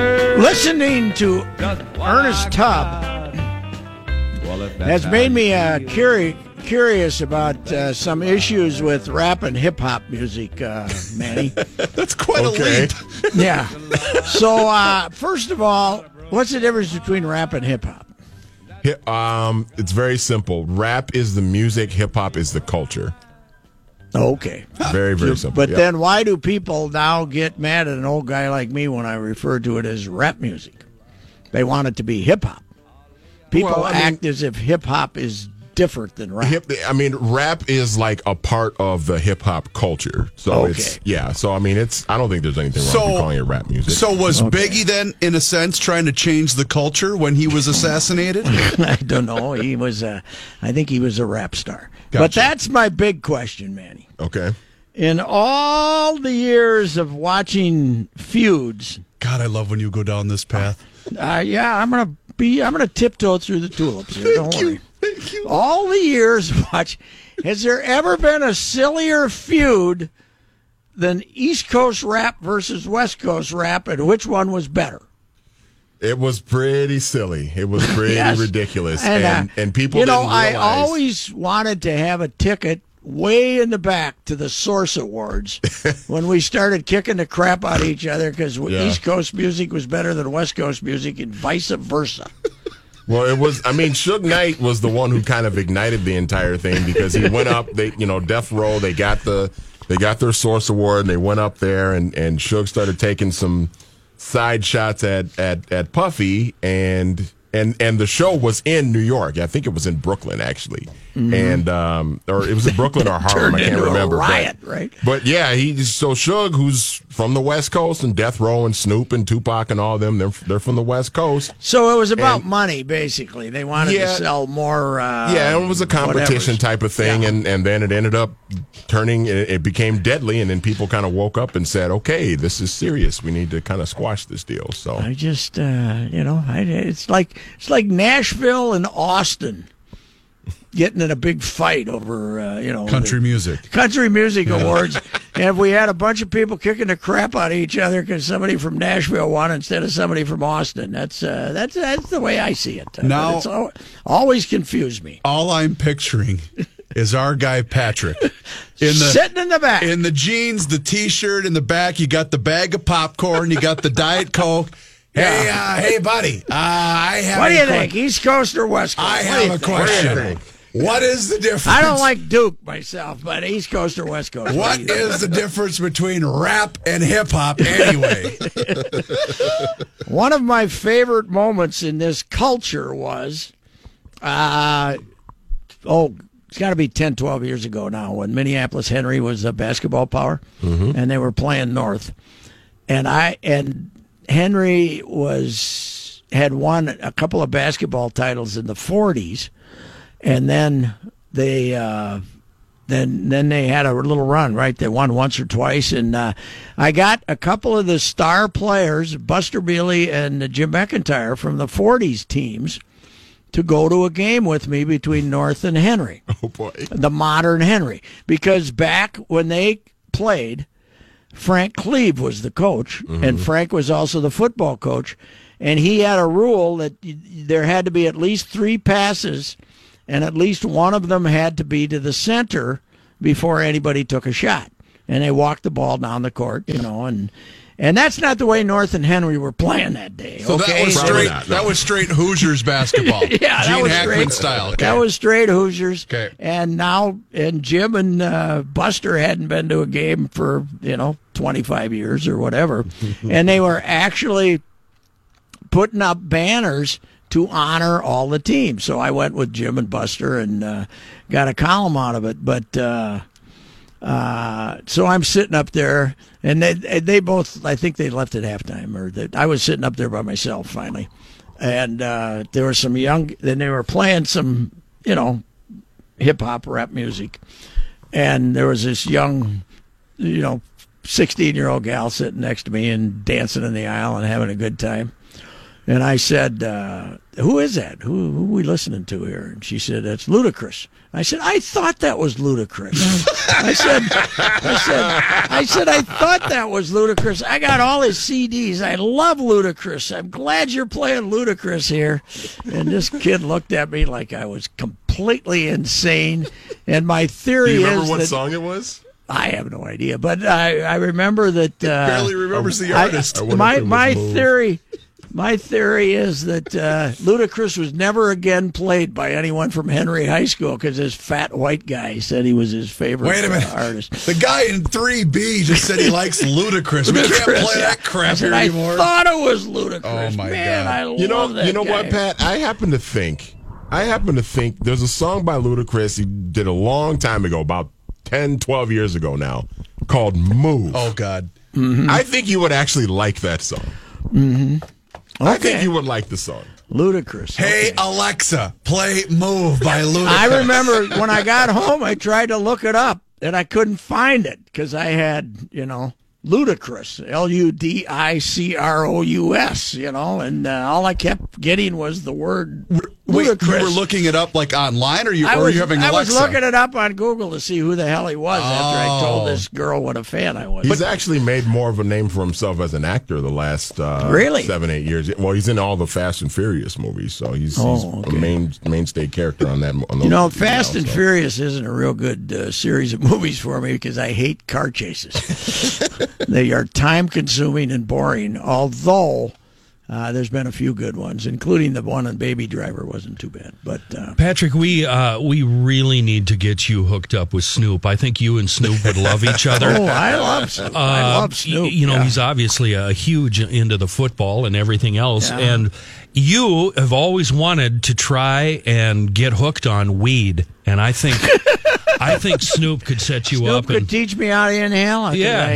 Listening to Ernest Tubb has made me curious about some issues with rap and hip-hop music, Manny. That's quite okay. A leap. Yeah. So, first of all, what's the difference between rap and hip-hop? It's very simple. Rap is the music. Hip-hop is the culture. Okay. Very, very simple. But then why do people now get mad at an old guy like me when I refer to it as rap music? They want it to be hip-hop. People act as if hip-hop is different than rap. Rap is like a part of the hip-hop culture. So it's, I don't think there's anything wrong with calling it rap music. So was Biggie then, in a sense, trying to change the culture when he was assassinated? I don't know. I think he was a rap star. Gotcha. But that's my big question, Manny. Okay. In all the years of watching feuds... God, I love when you go down this path. I'm going to tiptoe through the tulips here. Don't worry. Thank you. All the years has there ever been a sillier feud than East Coast rap versus West Coast rap, and which one was better? It was pretty silly. It was pretty ridiculous. And people didn't realize. I always wanted to have a ticket way in the back to the Source Awards when we started kicking the crap out of each other because East Coast music was better than West Coast music and vice versa. Well, it was. Suge Knight was the one who kind of ignited the entire thing because he went up. They, Death Row. They got their Source Award. And they went up there, and Suge started taking some side shots at Puffy, and the show was in New York. I think it was in Brooklyn actually, and or it was in Brooklyn or Harlem. I can't remember. A riot, right? But yeah, Suge, who's from the West Coast, and Death Row and Snoop and Tupac and all them, they're from the West Coast. So it was about money basically. They wanted to sell more. It was a competition type of thing, and then it ended up turning. It became deadly, and then people kind of woke up and said, "Okay, this is serious. We need to kind of squash this deal." So I just, it's like Nashville and Austin getting in a big fight over, country music awards. And we had a bunch of people kicking the crap out of each other because somebody from Nashville won instead of somebody from Austin. That's the way I see it. Now, it's always confused me. All I'm picturing is our guy Patrick sitting in the back in the jeans, the T-shirt in the back. You got the bag of popcorn. You got the Diet Coke. Yeah. Hey, buddy. I have. What do you think, East Coast or West Coast? I have a question. What is the difference? I don't like Duke myself, but East Coast or West Coast. What is the difference between rap and hip hop, anyway? One of my favorite moments in this culture was, it's got to be 10, 12 years ago now, when Minneapolis Henry was a basketball power, and they were playing North, and Henry had won a couple of basketball titles in the 40s, and then they then they had a little run, right? They won once or twice, and I got a couple of the star players, Buster Bealey and Jim McIntyre from the 40s teams, to go to a game with me between North and Henry. Oh, boy. The modern Henry. Because back when they played, Frank Cleve was the coach, and Frank was also the football coach, and he had a rule that there had to be at least three passes, and at least one of them had to be to the center before anybody took a shot. And they walked the ball down the court, And that's not the way North and Henry were playing that day. So okay? that was straight Hoosiers basketball. Yeah, Gene Hackman style. Okay. That was straight Hoosiers. Okay. And now, and Jim and Buster hadn't been to a game for 25 years or whatever, and they were actually putting up banners to honor all the teams. So I went with Jim and Buster and got a column out of it, but. So I'm sitting up there, and they both, I think they left at halftime, or that I was sitting up there by myself finally, and there were some young, then they were playing some, hip hop rap music, and there was this young, 16-year-old gal sitting next to me and dancing in the aisle and having a good time, and I said, "Who is that? Who we listening to here?" And she said, "That's Ludacris." I said, "I thought that was Ludacris." I said, "I thought that was Ludacris. I got all his CDs. I love Ludacris. I'm glad you're playing Ludacris here." And this kid looked at me like I was completely insane. And my theory is, do you remember what song it was? I have no idea, but I remember that. Barely remembers the artist. My theory is that Ludacris was never again played by anyone from Henry High School because this fat white guy said he was his favorite artist. Wait a minute. The guy in 3B just said he likes Ludacris. We can't play that crap here anymore. I thought it was Ludacris. Oh, my God. I love that You know guy. What, Pat? I happen to think there's a song by Ludacris he did a long time ago, about 10, 12 years ago now, called Move. Oh, God. Mm-hmm. I think you would actually like that song. Mm-hmm. Okay. I think you would like the song. Ludacris. Okay. Hey, Alexa, play Move by Ludacris. I remember when I got home, I tried to look it up, and I couldn't find it because I had, Ludacris, Ludicrous, and all I kept getting was the word Ludacris. Wait, you were looking it up like online, or were you having Alexa? I was looking it up on Google to see who the hell he was after I told this girl what a fan I was. He's actually made more of a name for himself as an actor the last 7-8 years. Well, he's in all the Fast and Furious movies, so he's a mainstay character on that. On those movies, Fast and Furious isn't a real good series of movies for me because I hate car chases. They are time-consuming and boring, although there's been a few good ones, including the one on Baby Driver wasn't too bad. But Patrick, we really need to get you hooked up with Snoop. I think you and Snoop would love each other. Oh, I love Snoop. He's obviously a huge into the football and everything else, and you have always wanted to try and get hooked on weed, and I think... I think Snoop could set you up. Snoop could teach me how to inhale.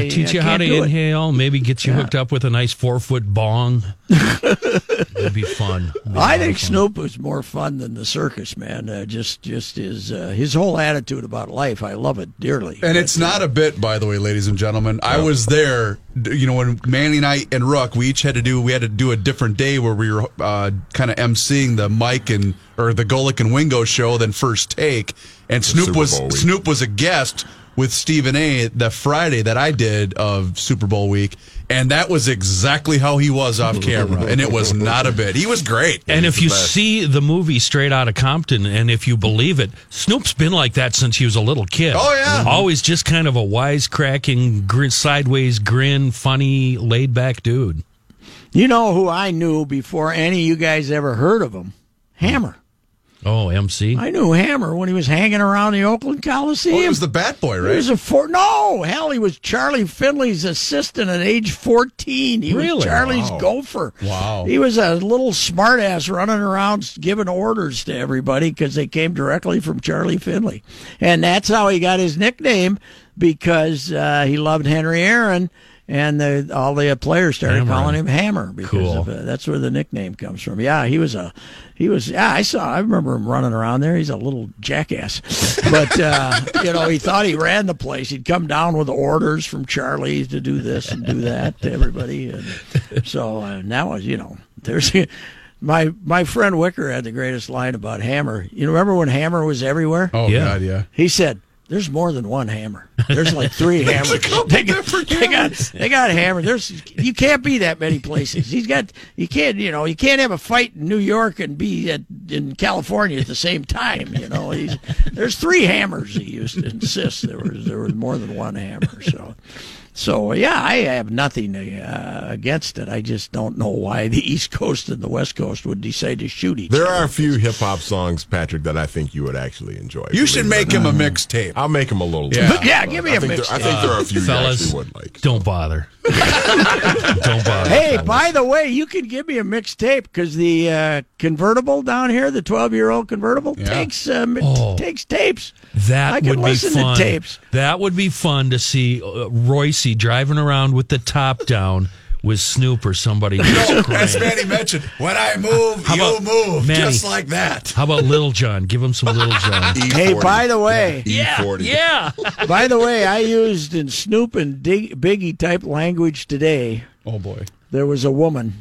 Teach you how to inhale. Maybe get you hooked up with a nice 4-foot bong. It'd be fun. I think Snoop was more fun than the circus, man. Just his whole attitude about life. I love it dearly. And it's not a bit, by the way, ladies and gentlemen. I was there, when Manny and I and Ruck, we had to do a different day where we were kind of emceeing the Mike and or the Golic and Wingo show than First Take. And Snoop was a guest with Stephen A. the Friday that I did of Super Bowl week, and that was exactly how he was off camera, and it was not a bit. He was great. And if you see the movie Straight Outta Compton, and if you believe it, Snoop's been like that since he was a little kid. Oh, yeah. Mm-hmm. Always just kind of a wisecracking, sideways grin, funny, laid-back dude. You know who I knew before any of you guys ever heard of him? Hammer. Oh, MC. I knew Hammer when he was hanging around the Oakland Coliseum. Oh, he was the bat boy, right? He was he was Charlie Finley's assistant at age 14. He was Charlie's gopher. Wow. He was a little smartass running around giving orders to everybody because they came directly from Charlie Finley. And that's how he got his nickname because he loved Henry Aaron. And all the players started calling him Hammer because that's where the nickname comes from. Yeah, I remember him running around there. He's a little jackass, but he thought he ran the place. He'd come down with orders from Charlie to do this and do that to everybody. And so now, there's my friend Wicker had the greatest line about Hammer. You remember when Hammer was everywhere? Oh yeah. God, yeah. He said, "There's more than one Hammer. There's like three Hammers. They got Hammer. You can't be that many places. You can't have a fight in New York and be in California at the same time. There's three Hammers." He used to insist there was more than one Hammer. So So, yeah, I have nothing against it. I just don't know why the East Coast and the West Coast would decide to shoot each other. There are a few hip-hop songs, Patrick, that I think you would actually enjoy. You should make him a mixtape. I'll make him a little bit. Yeah, give me a mixtape. I think there are a few fellas, you actually would like. Don't bother. Don't bother. Hey, by the way, you could give me a mixtape because the convertible down here, the 12-year-old convertible, takes tapes. That would be fun. To tapes. That would be fun to see Royce driving around with the top down with Snoop or somebody. No, as Manny mentioned, when I move, you move, Manny, just like that. How about Little John? Give him some Little John. E40. Hey, by the way, by the way, I used in Snoop and Biggie type language today. Oh boy, there was a woman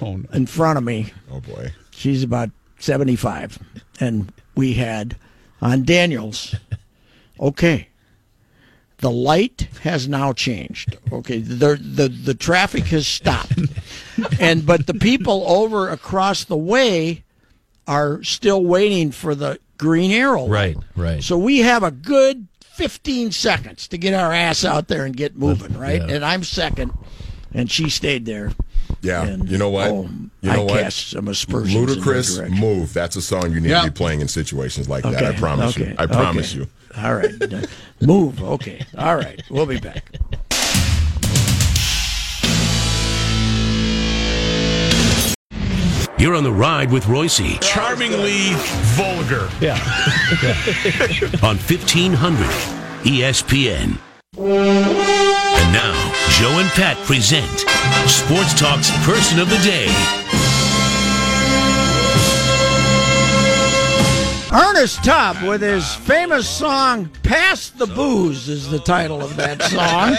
in front of me. Oh boy, she's about 75, and we had on Daniels. Okay. The light has now changed. Okay, the traffic has stopped, but the people over across the way are still waiting for the green arrow. Right. So we have a good 15 seconds to get our ass out there and get moving, right? Yeah. And I'm second, and she stayed there. Yeah, and, you know what? I cast some aspersions. Ludacris, Move. That's a song you need to be playing in situations like that. I promise you. I promise you. All right. Move. Okay. All right. We'll be back. You're on the ride with Royce. Charmingly vulgar. Yeah. On 1500 ESPN. And now, Joe and Pat present Sports Talk's Person of the Day. Ernest Tubb with his famous song, Pass the Booze, is the title of that song.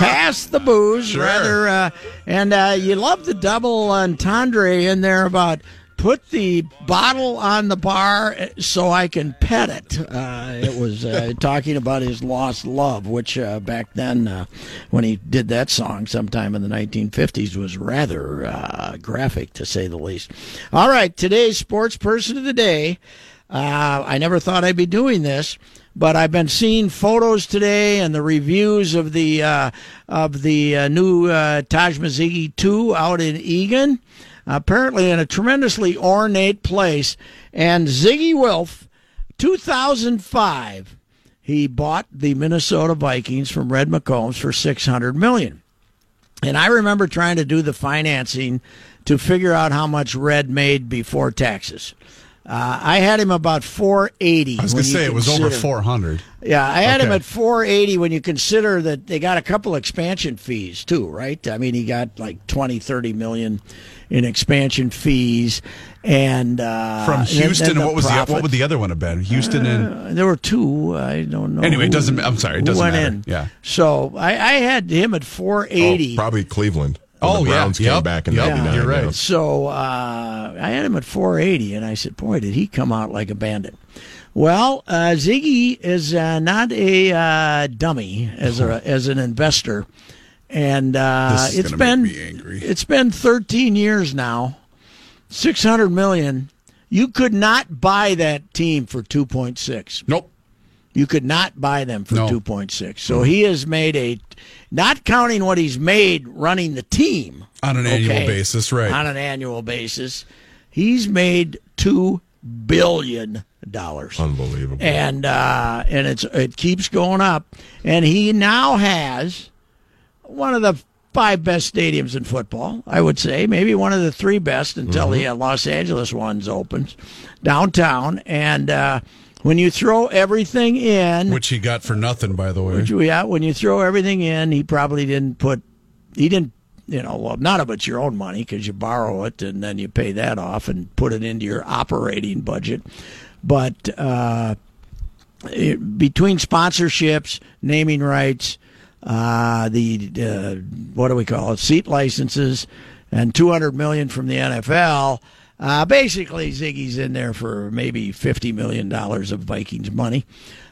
Pass the Booze, rather. And you love the double entendre in there about put the bottle on the bar so I can pet it. It was talking about his lost love, which back then when he did that song sometime in the 1950s was rather graphic, to say the least. All right, today's sports person of the day. I never thought I'd be doing this, but I've been seeing photos today and the reviews of the new Taj Mahal 2 out in Egan, apparently in a tremendously ornate place. And Ziggy Wilf, 2005, he bought the Minnesota Vikings from Red McCombs for $600 million. And I remember trying to do the financing to figure out how much Red made before taxes. I had him about 480. I was going to say it was over 400. Yeah, I had him at 480 when you consider that they got a couple expansion fees too, right? I mean, he got like 20, 30 million in expansion fees, and from Houston. And what would the other one have been? Houston and there were two. I don't know. Anyway, it doesn't matter. Yeah. So I had him at 480. Probably Cleveland. Oh, the Browns came back in 99. You're right. So I had him at 480, and I said, boy, did he come out like a bandit. Well, Ziggy is not a dummy as an investor, and it's been 13 years now, $600 million. You could not buy that team for 2.6. Nope. You could not buy them for 2.6. So he has made not counting what he's made running the team. On an annual basis, right. On an annual basis. He's made $2 billion. Unbelievable. And it keeps going up. And he now has one of the five best stadiums in football, I would say. Maybe one of the three best until the Los Angeles ones opens downtown. And when you throw everything in... Which he got for nothing, by the way. When you throw everything in, he probably didn't put... He didn't, none of it's your own money because you borrow it and then you pay that off and put it into your operating budget. But between sponsorships, naming rights, seat licenses, and $200 million from the NFL... basically, Ziggy's in there for maybe $50 million of Vikings money.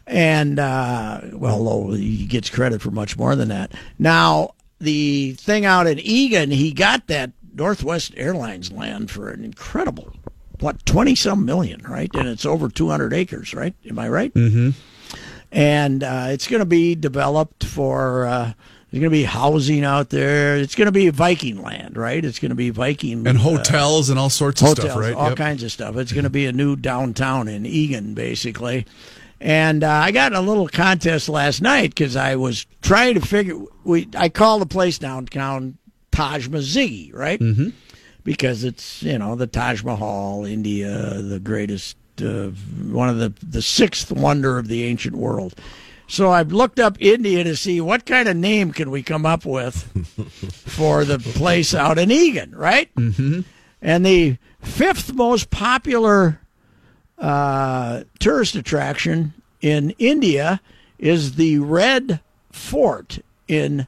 And, although he gets credit for much more than that. Now, the thing out in Egan, he got that Northwest Airlines land for an incredible, 20-some million, right? And it's over 200 acres, right? Am I right? Mm-hmm. And it's going to be developed for... There's going to be housing out there. It's going to be Viking land, right? It's going to be Viking. And hotels and all sorts of stuff, right? All kinds of stuff. It's going to be a new downtown in Egan, basically. And I got in a little contest last night because I was trying to figure – I call the place downtown Taj Mahal Ziggy, right? Mm-hmm. Because it's, you know, the Taj Mahal, India, the greatest one of the sixth wonder of the ancient world. So I've looked up India to see what kind of name can we come up with for the place out in Egan, right? Mm-hmm. And the fifth most popular tourist attraction in India is the Red Fort in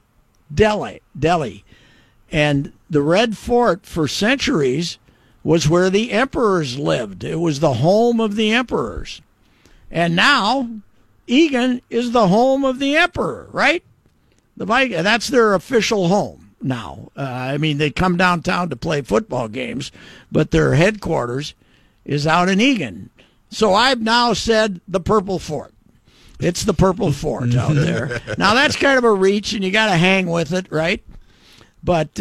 Delhi. And the Red Fort for centuries was where the emperors lived. It was the home of the emperors. And now Egan is the home of the emperor, right? That's their official home now. I mean, they come downtown to play football games, but their headquarters is out in Egan. So I've now said the Purple Fort. It's the Purple Fort out there. Now, that's kind of a reach, and you got to hang with it, right? But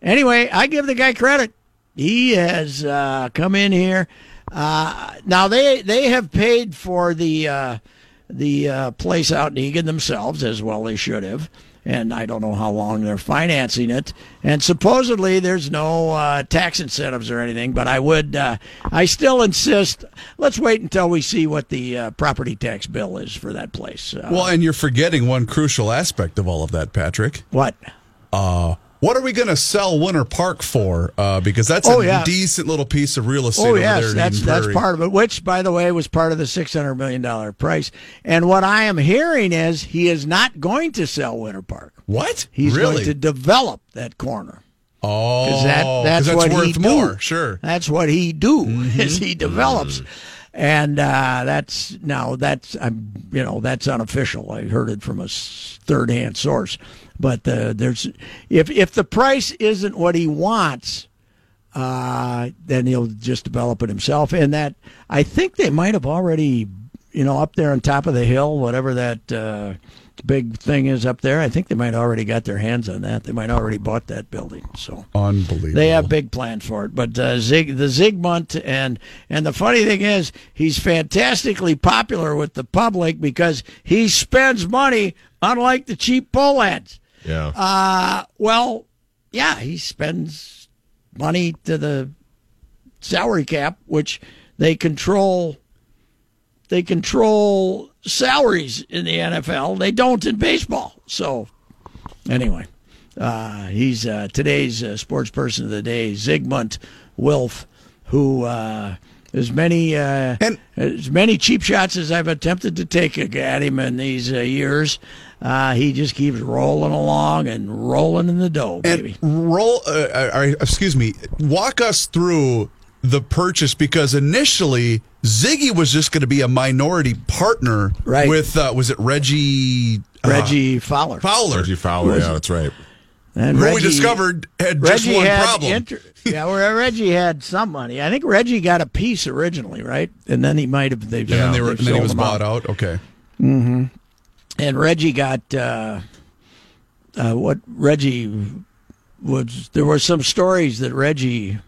anyway, I give the guy credit. He has come in here. Now they have paid for the place out in Egan themselves, as well they should have. And I don't know how long they're financing it. And supposedly there's no tax incentives or anything. But I still insist. Let's wait until we see what the property tax bill is for that place. Well, and you're forgetting one crucial aspect of all of that, Patrick. What? What are we going to sell Winter Park for? Because that's a decent little piece of real estate over there. That's part of it, which, by the way, was part of the $600 million price. And what I am hearing is he is not going to sell Winter Park. What? He's going to develop that corner. Oh, because that's what worth more. Sure. That's what he do is he develops. And that's unofficial. I heard it from a third-hand source. But if the price isn't what he wants, then he'll just develop it himself. And that I think they might have already, up there on top of the hill, whatever that big thing is up there. I think they might already got their hands on that. They might already bought that building. So unbelievable. They have big plans for it. But Zigmont and the funny thing is he's fantastically popular with the public because he spends money unlike the cheap poleheads. Yeah. He spends money to the salary cap, which they control. They control salaries in the NFL. They don't in baseball. So, anyway, he's today's sports person of the day, Zigmont Wilf, who as many cheap shots as I've attempted to take at him in these years. He just keeps rolling along and rolling in the dough, baby. And walk us through the purchase, because initially Ziggy was just going to be a minority partner with, was it Reggie Fowler? Reggie Fowler, that's right. And who we discovered had Reggie just one problem. Reggie had some money. I think Reggie got a piece originally, right? And then he might have. Then he was bought out. Okay. Mm-hmm. And Reggie got there were some stories that Reggie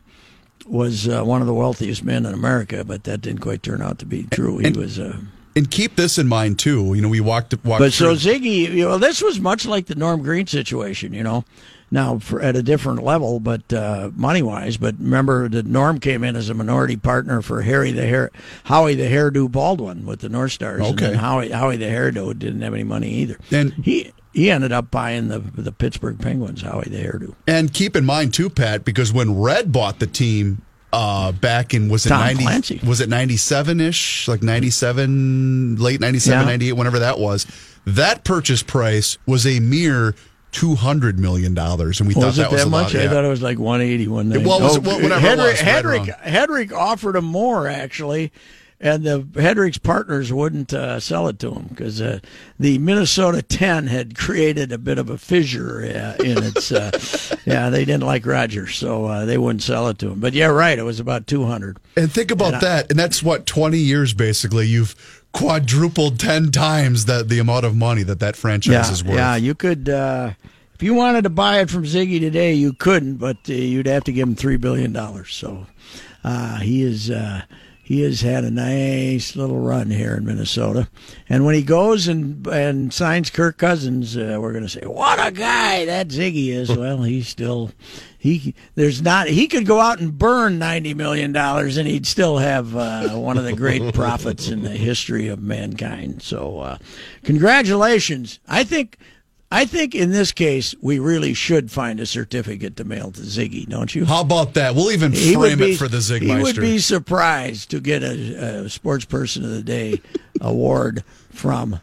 was one of the wealthiest men in America, but that didn't quite turn out to be true. And keep this in mind, too. We walked. But through. So Ziggy, this was much like the Norm Green situation, now at a different level, but money-wise. But remember that Norm came in as a minority partner for Howie the Hairdo Baldwin with the North Stars. Okay. And then Howie the Hairdo didn't have any money either. And he ended up buying the Pittsburgh Penguins, Howie the Hairdo. And keep in mind, too, Pat, because when Red bought the team, back in, was it 90? Was it 97-ish? Like 97, late 97, 98, whenever that was. That purchase price was a mere $200 million, and we thought that was a lot. I thought it was like 180 one night. Hedrick offered him more, actually, and the Hedrick's partners wouldn't sell it to him because the Minnesota 10 had created a bit of a fissure in its. They didn't like Roger, so they wouldn't sell it to him. But yeah, right, it was about 200. And think about that, and that's what 20 years basically you've quadrupled 10 times the amount of money that franchise is worth. Yeah, you could, if you wanted to buy it from Ziggy today, you couldn't, but you'd have to give him $3 billion. So he has had a nice little run here in Minnesota. And when he goes and signs Kirk Cousins, we're going to say, what a guy that Ziggy is. Well, he's still... He could go out and burn $90 million, and he'd still have one of the great prophets in the history of mankind. So, congratulations! I think in this case we really should find a certificate to mail to Ziggy, don't you? How about that? We'll even frame it for the Zigmeister. He would be surprised to get a Sports Person of the Day award from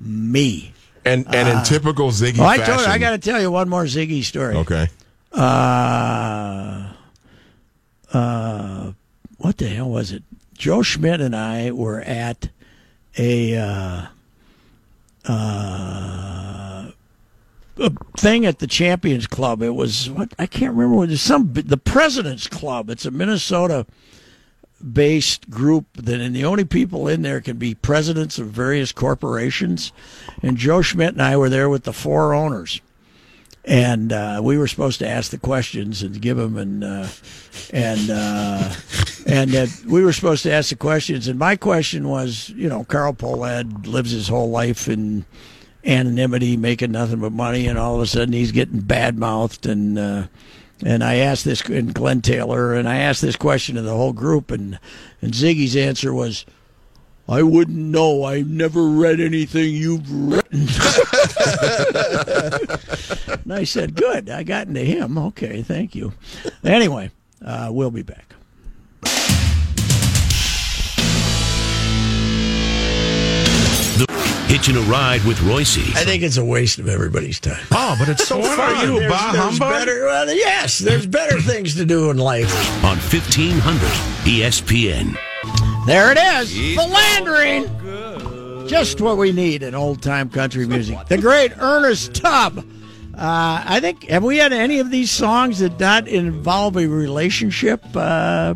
me. And in typical Ziggy fashion, I got to tell you one more Ziggy story. Okay. What the hell was it? Joe Schmidt and I were at a thing at the Champions Club. It was I can't remember what it was, the President's Club. It's a Minnesota-based group and the only people in there can be presidents of various corporations. And Joe Schmidt and I were there with the four owners. And we were supposed to ask the questions and give them, we were supposed to ask the questions. And my question was, Carl Pollad lives his whole life in anonymity, making nothing but money, and all of a sudden he's getting bad mouthed. And I asked this, and Glenn Taylor, and I asked this question to the whole group, and Ziggy's answer was, I wouldn't know. I've never read anything you've written. And I said, good. I got into him. Okay, thank you. Anyway, we'll be back. Hitching a ride with Royce. I think it's a waste of everybody's time. Oh, but it's so fun. Are you bah humbug? Yes, there's better things to do in life. On 1500 ESPN. There it is, philandering. Just what we need in old-time country music. The great Ernest Tubb. I think, have we had any of these songs that not involve a relationship?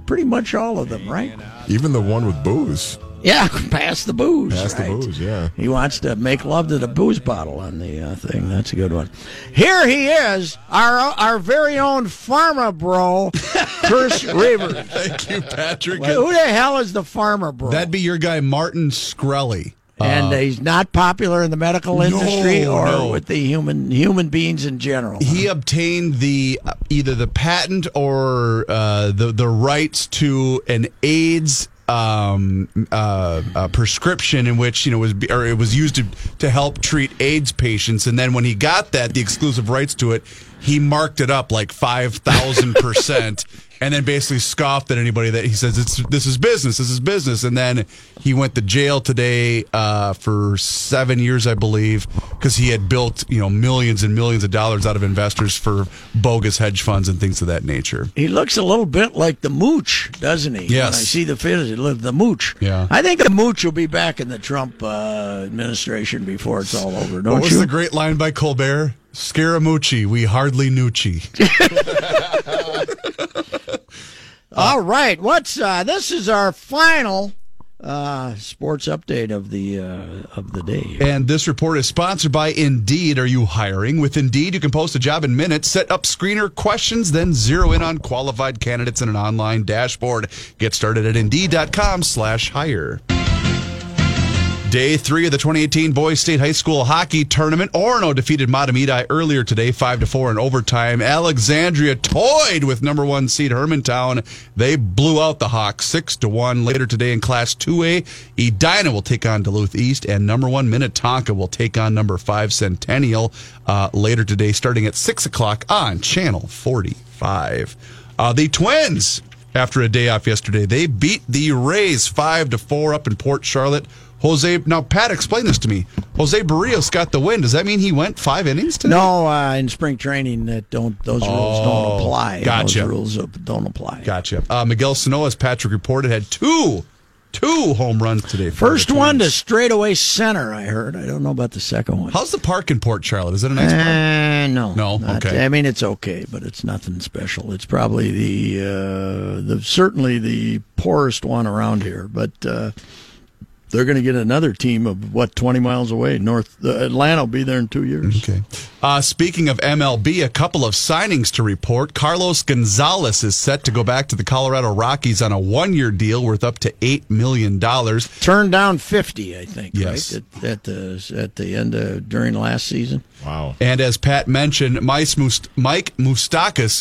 Pretty much all of them, right? Even the one with booze. Yeah, pass the booze. Pass the booze, yeah. He wants to make love to the booze bottle on the thing. That's a good one. Here he is, our very own pharma bro, Chris Reavers. Thank you, Patrick. Well, who the hell is the pharma bro? That'd be your guy, Martin Shkreli. And he's not popular in the medical industry with the human beings in general. He obtained either the patent or the rights to an AIDS prescription in which it was used to help treat AIDS patients, and then when he got the exclusive rights to it, he marked it up like 5,000%, and then basically scoffed at anybody that he says this is business, and then he went to jail today for 7 years, I believe, because he had built millions and millions of dollars out of investors for bogus hedge funds and things of that nature. He looks a little bit like the Mooch, doesn't he? Yes. When I see the photos, he lived the Mooch. Yeah. I think the Mooch will be back in the Trump administration before it's all over. Don't you? What was the great line by Colbert? Scaramucci, we hardly knew-chi. All right, this is our final sports update of the day. And this report is sponsored by Indeed. Are you hiring? With Indeed, you can post a job in minutes, set up screener questions, then zero in on qualified candidates in an online dashboard. Get started at Indeed.com/hire. Day 3 of the 2018 Boys State High School Hockey Tournament. Orono defeated Matamidi earlier today, 5-4 in overtime. Alexandria toyed with number 1 seed Hermantown. They blew out the Hawks 6-1. Later today in Class 2A, Edina will take on Duluth East, and number 1 Minnetonka will take on number 5 Centennial later today, starting at 6 o'clock on Channel 45. The Twins, after a day off yesterday, they beat the Rays 5-4 up in Port Charlotte. Now, Pat, explain this to me. Jose Barrios got the win. Does that mean he went 5 innings today? No, in spring training, those rules don't apply. Gotcha. Those rules don't apply. Gotcha. Miguel Sano, as Patrick reported, had two home runs today. First one to straightaway center, I heard. I don't know about the second one. How's the park in Port Charlotte? Is it a nice park? No. No? Okay. I mean, it's okay, but it's nothing special. It's probably certainly the poorest one around here, but... they're going to get another team of, 20 miles away. North Atlanta will be there in 2 years. Okay. Speaking of MLB, a couple of signings to report. Carlos Gonzalez is set to go back to the Colorado Rockies on a one-year deal worth up to $8 million. Turned down 50, I think, yes. Right? At the end of, during last season. Wow. And as Pat mentioned, Mike Moustakas,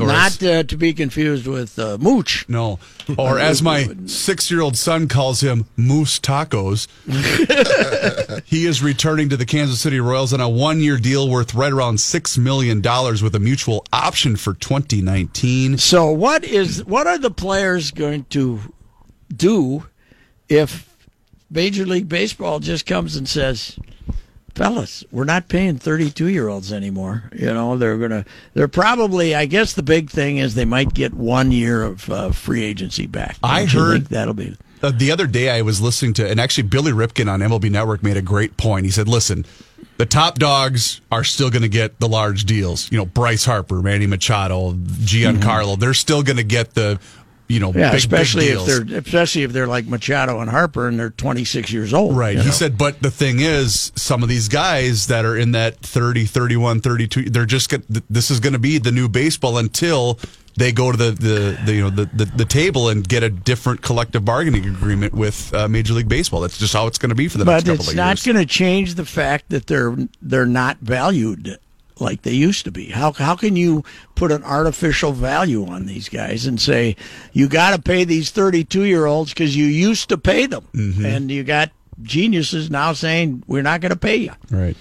or not to be confused with Mooch. No. Or as my 6-year-old son calls him, Moose Tacos. He is returning to the Kansas City Royals on a one-year deal worth right around $6 million with a mutual option for 2019. So what are the players going to do if Major League Baseball just comes and says, fellas, we're not paying 32-year-olds anymore. You know, they're probably, I guess the big thing is they might get 1 year of free agency back. I heard that'll be. The other day I was listening to, and actually Billy Ripken on MLB Network made a great point. He said, listen, the top dogs are still going to get the large deals. You know, Bryce Harper, Manny Machado, Giancarlo, they're still going to get the, big deals. Especially if they're like Machado and Harper and they're 26 years old. Right. He said, but the thing is, some of these guys that are in that 30, 31, 32, they're just this is going to be the new baseball until they go to the table and get a different collective bargaining agreement with Major League Baseball. That's just how it's going to be for the next couple of years. But it's not going to change the fact that they're not valued like they used to be. How can you put an artificial value on these guys and say, you got to pay these 32-year-olds because you used to pay them? Mm-hmm. And you got geniuses now saying, we're not going to pay you. Right.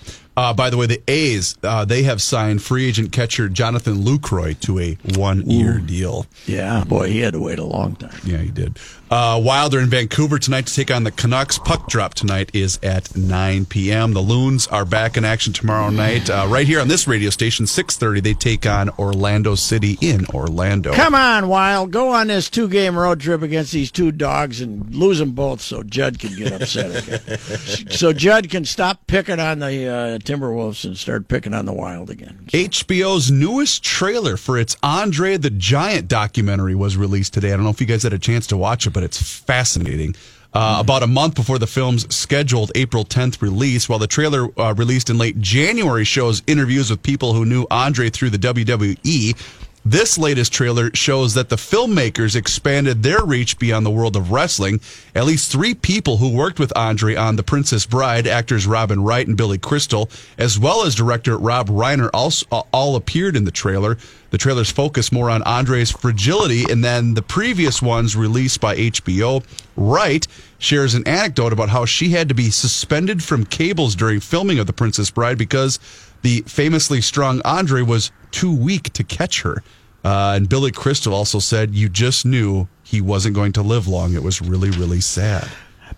By the way, the A's, they have signed free agent catcher Jonathan Lucroy to a one-year deal. Yeah, boy, he had to wait a long time. Yeah, he did. Wilder in Vancouver tonight to take on the Canucks. Puck drop tonight is at 9 p.m. The Loons are back in action tomorrow night. Right here on this radio station, 6:30, they take on Orlando City in Orlando. Come on, Wild. Go on this two-game road trip against these two dogs and lose them both so Judd can get upset again. So Judd can stop picking on the Timberwolves and start picking on the Wild again. HBO's newest trailer for its Andre the Giant documentary was released today. I don't know if you guys had a chance to watch it, but it's fascinating. About a month before the film's scheduled April 10th release, while the trailer released in late January shows interviews with people who knew Andre through the WWE, this latest trailer shows that the filmmakers expanded their reach beyond the world of wrestling. At least three people who worked with Andre on The Princess Bride, actors Robin Wright and Billy Crystal, as well as director Rob Reiner, all appeared in the trailer. The trailers focus more on Andre's fragility than the previous ones released by HBO. Wright shares an anecdote about how she had to be suspended from cables during filming of The Princess Bride because the famously strong Andre was too weak to catch her. And Billy Crystal also said, you just knew he wasn't going to live long. It was really, really sad.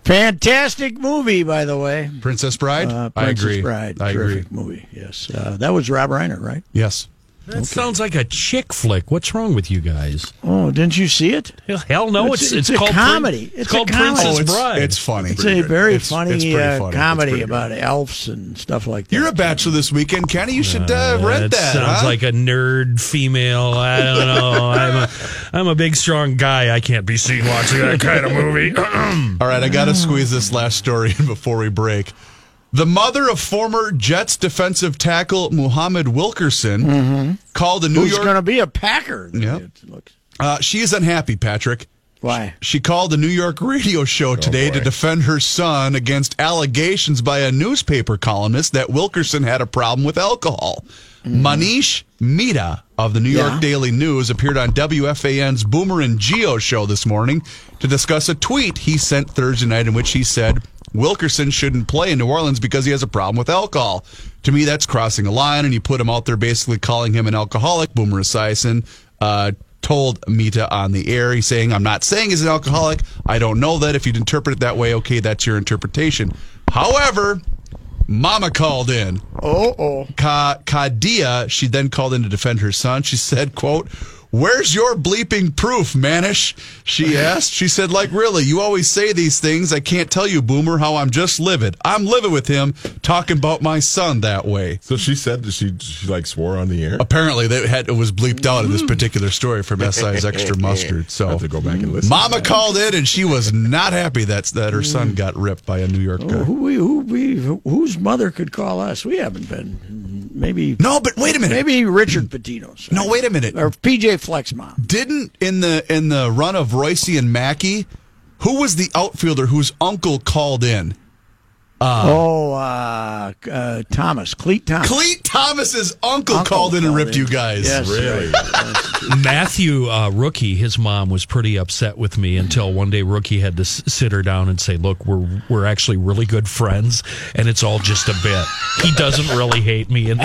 Fantastic movie, by the way. Princess Bride? Princess I agree. Bride. I terrific agree. Movie, yes. That was Rob Reiner, right? Yes. That sounds like a chick flick. What's wrong with you guys? Oh, didn't you see it? Hell no. It's called a comedy. It's called Princess Bride. It's funny. It's a very funny comedy about elves and stuff like that. You're a bachelor this weekend, Kenny. You should rent that. Sounds like a nerd female. I don't know. I'm a big, strong guy. I can't be seen watching that kind of movie. All right, I got to squeeze this last story in before we break. The mother of former Jets defensive tackle Muhammad Wilkerson called the New York... Who's going to be a Packer. Yep. She is unhappy, Patrick. Why? She called the New York radio show today to defend her son against allegations by a newspaper columnist that Wilkerson had a problem with alcohol. Manish Mehta of the New York Daily News appeared on WFAN's Boomer and Geo show this morning to discuss a tweet he sent Thursday night in which he said... Wilkerson shouldn't play in New Orleans because he has a problem with alcohol. To me, that's crossing a line, and you put him out there basically calling him an alcoholic. Boomer Esiason told Mehta on the air, he's saying, I'm not saying he's an alcoholic. I don't know that. If you'd interpret it that way, okay, that's your interpretation. However, Mama called in. Kadia, she then called in to defend her son. She said, quote, Where's your bleeping proof, Manish? She asked. She said, like, really, you always say these things. I can't tell you, Boomer, how I'm just livid. I'm livid with him talking about my son that way. So she said that she like, swore on the air? Apparently, it was bleeped out in this particular story from SI's Extra Mustard. So I have to go back and listen. Mama called in, and she was not happy that her son got ripped by a New York guy. Whose mother could call us? We haven't been. Maybe. No, but wait a minute. Maybe Richard Pitino's. No, wait a minute. Or P.J. Flex mom. Didn't in the run of Royce and Mackey, who was the outfielder whose uncle called in? Thomas. Cleat Thomas. Cleat Thomas's uncle called in and ripped you guys. Yes, really? Matthew Rookie, his mom was pretty upset with me until one day Rookie had to sit her down and say, look, we're actually really good friends, and it's all just a bit. He doesn't really hate me. And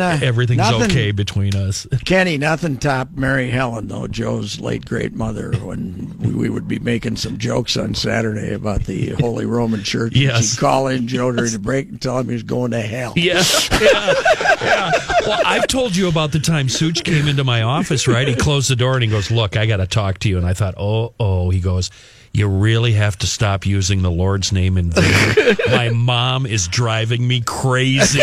everything's okay between us. Kenny, nothing top Mary Helen, though, Joe's late great mother, when we would be making some jokes on Saturday about the Holy Roman Church. Yes. Call in Joe during the break and tell him he's going to hell. Yeah. Well, I've told you about the time Suge came into my office, right? He closed the door and he goes, look, I got to talk to you. And I thought, oh. He goes, you really have to stop using the Lord's name in vain. My mom is driving me crazy.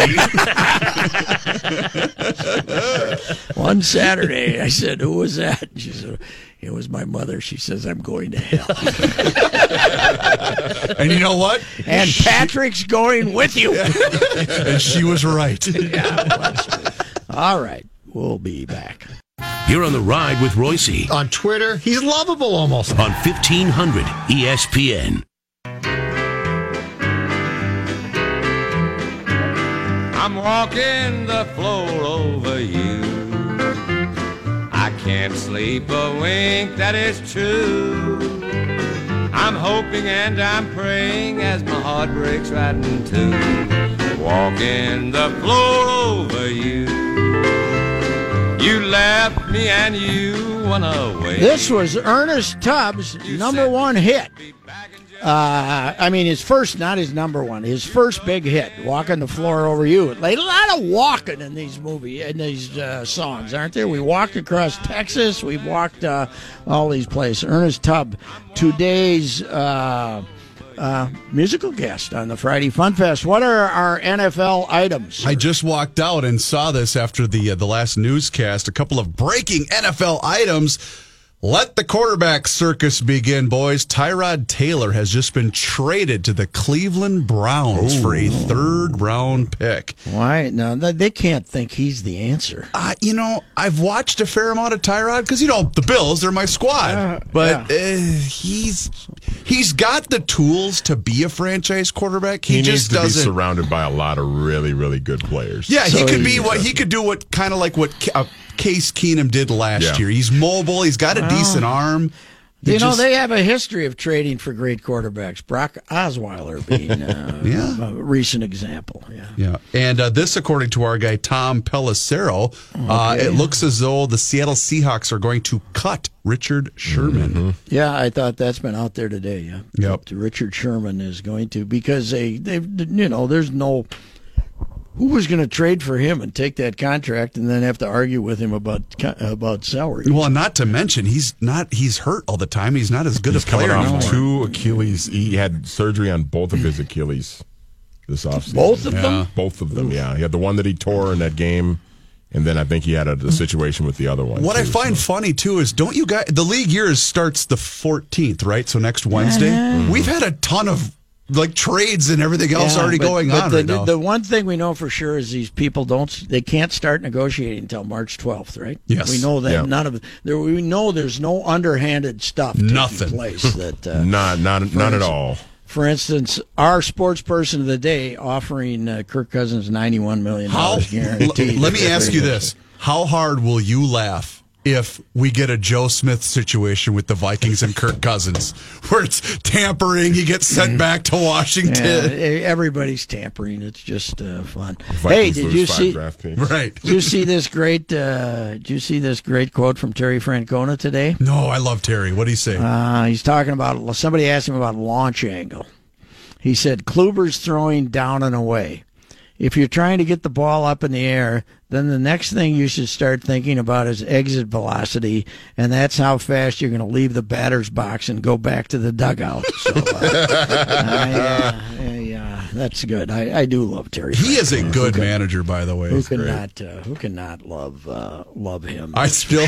One Saturday, I said, who was that? And she said, it was my mother. She says, I'm going to hell. And you know what? And Patrick's going with you. And she was right. All right. We'll be back. You're on the ride with Royce. On Twitter, he's lovable almost. On 1500 ESPN. I'm walking the floor over you. I can't sleep a wink, that is true. I'm hoping and I'm praying as my heart breaks right in two. Walking the floor over you. You left me and you went away. This was Ernest Tubb's number one hit. His first, not his number one, his first big hit, Walking the Floor Over You. A lot of walking in these movies, in these songs, aren't there? We walked across Texas. We walked all these places. Ernest Tubb, today's musical guest on the Friday Fun Fest. What are our NFL items, sir? I just walked out and saw this after the last newscast. A couple of breaking NFL items. Let the quarterback circus begin, boys. Tyrod Taylor has just been traded to the Cleveland Browns for a third-round pick. Why? No, they can't think he's the answer. I've watched a fair amount of Tyrod because, the Bills, they're my squad. He's got the tools to be a franchise quarterback. He just needs to be surrounded by a lot of really, really good players. Yeah, so he could do kind of like what Case Keenum did last year. He's mobile. He's got a decent arm. They have a history of trading for great quarterbacks. Brock Osweiler being a recent example. Yeah. And this, according to our guy Tom Pelissero, it looks as though the Seattle Seahawks are going to cut Richard Sherman. Mm-hmm. Yeah, I thought that's been out there today. Yeah. Yep. Richard Sherman is going to, because they there's no. Who was going to trade for him and take that contract and then have to argue with him about salary? Well, not to mention he's hurt all the time. He's not as good a player. Coming off two Achilles. He had surgery on both of his Achilles this offseason. Both of them? Both of them, yeah. He had the one that he tore in that game, and then I think he had a situation with the other one. What I find funny, too, is don't you guys – the league year starts the 14th, right? So next Wednesday. Mm-hmm. We've had a ton of – like trades and everything else already going on right now. The one thing we know for sure is these people they can't start negotiating until March 12th, right? Yes. We know that we know there's no underhanded stuff taking place. That, not at all. For instance, our sports person of the day offering Kirk Cousins $91 million guaranteed. Let me ask you this. How hard will you laugh if we get a Joe Smith situation with the Vikings and Kirk Cousins, where it's tampering, he gets sent back to Washington. Yeah, everybody's tampering. It's just fun. Hey, did you see this great quote from Terry Francona today? No, I love Terry. What did he say? He's talking about, somebody asked him about launch angle. He said, Kluber's throwing down and away. if you're trying to get the ball up in the air, then the next thing you should start thinking about is exit velocity, and that's how fast you're going to leave the batter's box and go back to the dugout. So, that's good. I do love Terry. He is a good manager, by the way. Who cannot love him? I still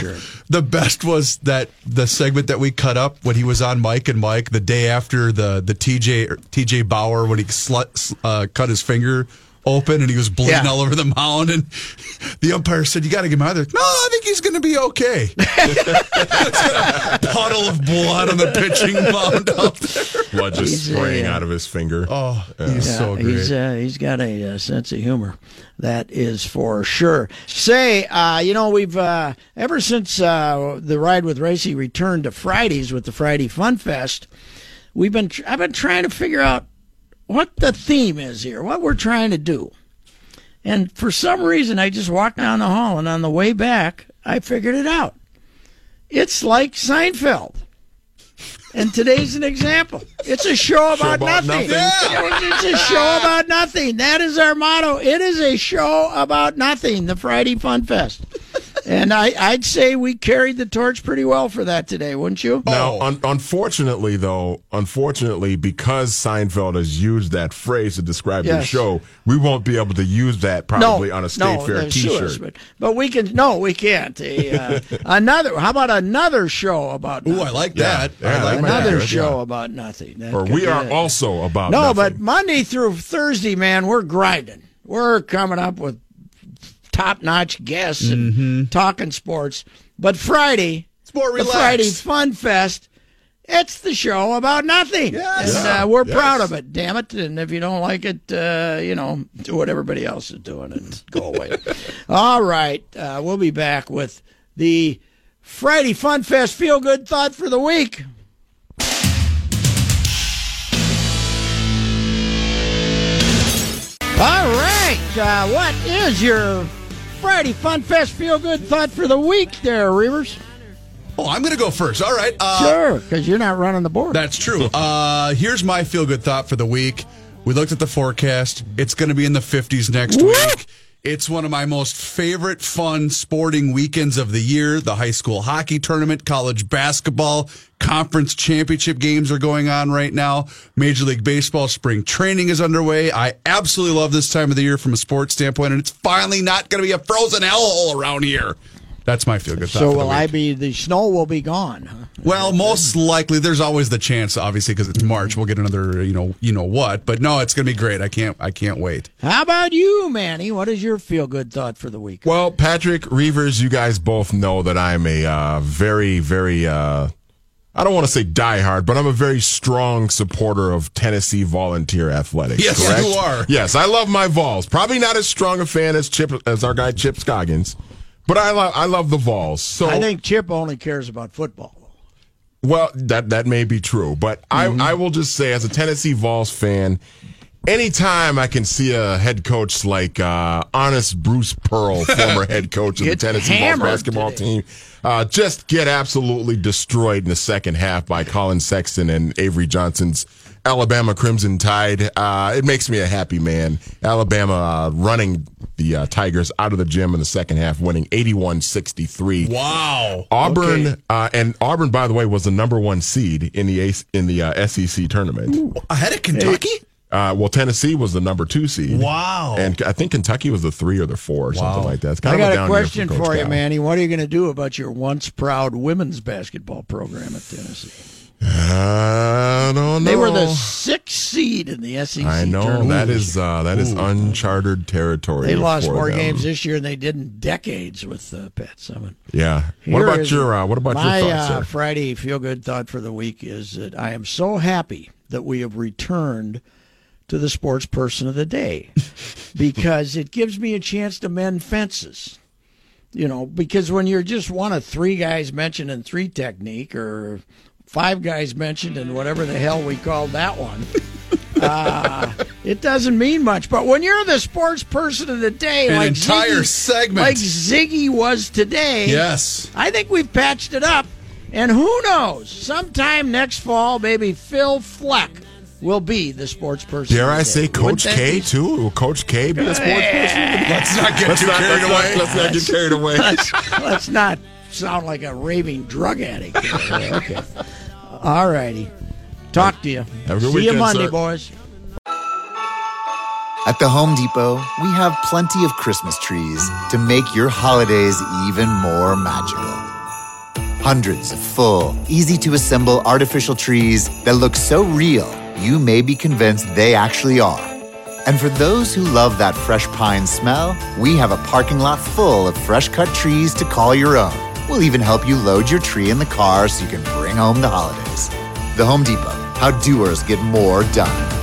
the best was that the segment that we cut up when he was on Mike and Mike the day after the TJ Bauer when he cut his finger open and he was bleeding all over the mound, and the umpire said, "You got to get him out of there." "No, I think he's going to be okay." A puddle of blood on the pitching mound out there. Blood just spraying out of his finger. Oh, he's so great. He's got a sense of humor. That is for sure. Say, we've ever since the Ride with Racey returned to Fridays with the Friday Fun Fest, I've been trying to figure out what the theme is here, what we're trying to do. And for some reason, I just walked down the hall, and on the way back, I figured it out. It's like Seinfeld. And today's an example. It's a show about nothing. Yeah. It's a show about nothing. That is our motto. It is a show about nothing, the Friday Fun Fest. And I'd say we carried the torch pretty well for that today, wouldn't you? Now, unfortunately, because Seinfeld has used that phrase to describe the show, we won't be able to use that probably on a State Fair T-shirt. Sure, but we can. No, we can't. How about another show about nothing? Ooh, I like that. Yeah, I like another show about nothing. That or we are also about nothing. No, but Monday through Thursday, man, we're grinding. We're coming up with top-notch guests and talking sports. But Friday, it's more relaxed. The Friday Fun Fest, it's the show about nothing. Yes. And we're proud of it, damn it. And if you don't like it, do what everybody else is doing and go away. All right, we'll be back with the Friday Fun Fest feel-good thought for the week. All right, what is your Friday Fun Fest feel-good thought for the week there, Reavers? Oh, I'm going to go first. All right. Sure, because you're not running the board. That's true. Here's my feel-good thought for the week. We looked at the forecast. It's going to be in the 50s next week. It's one of my most favorite fun sporting weekends of the year. The high school hockey tournament, college basketball, conference championship games are going on right now. Major League Baseball spring training is underway. I absolutely love this time of the year from a sports standpoint, and it's finally not going to be a frozen hellhole around here. That's my feel-good thought. So the snow will be gone, huh? Well, most likely. There's always the chance, obviously, because it's March. We'll get another, what. But no, it's going to be great. I can't wait. How about you, Manny? What is your feel-good thought for the week? Well, Patrick, Reavers, you guys both know that I'm a very, very, I don't want to say diehard, but I'm a very strong supporter of Tennessee Volunteer Athletics. Yes, correct? You are. Yes, I love my Vols. Probably not as strong a fan as our guy Chip Scoggins. But I love the Vols. So I think Chip only cares about football. Well, that may be true, but I will just say, as a Tennessee Vols fan, anytime I can see a head coach like honest Bruce Pearl, former head coach of the Tennessee Vols basketball team, just get absolutely destroyed in the second half by Colin Sexton and Avery Johnson's Alabama Crimson Tide, it makes me a happy man. Alabama running the Tigers out of the gym in the second half, winning 81-63. Wow. Auburn, and Auburn, by the way, was the number one seed in the SEC tournament. Ooh, ahead of Kentucky? Well, Tennessee was the number two seed. Wow. And I think Kentucky was the 3 or the 4 or something like that. It's kind of a down year for Coach Cal. I got a question for you, Manny. What are you going to do about your once proud women's basketball program at Tennessee? I don't know. They were the 6th seed in the SEC. I know tournament. That is uncharted territory. They lost more games this year than they did in decades with Pat Summitt. Yeah. What about your thoughts, sir? My Friday feel-good thought for the week is that I am so happy that we have returned to the sports person of the day because it gives me a chance to mend fences. Because when you're just one of 3 guys mentioned in 3 technique or 5 guys mentioned and whatever the hell we called that one. It doesn't mean much. But when you're the sports person of the day, like Ziggy was today, yes, I think we've patched it up. And who knows, sometime next fall, maybe Phil Fleck will be the sports person. Dare I say Coach K, too? Coach K be a sports person? Let's not get too carried away. Let's not sound like a raving drug addict. Okay. All righty. Talk to you. See you Monday, boys. At the Home Depot, we have plenty of Christmas trees to make your holidays even more magical. Hundreds of full, easy-to-assemble artificial trees that look so real, you may be convinced they actually are. And for those who love that fresh pine smell, we have a parking lot full of fresh-cut trees to call your own. We'll even help you load your tree in the car so you can bring home the holidays. The Home Depot, how doers get more done.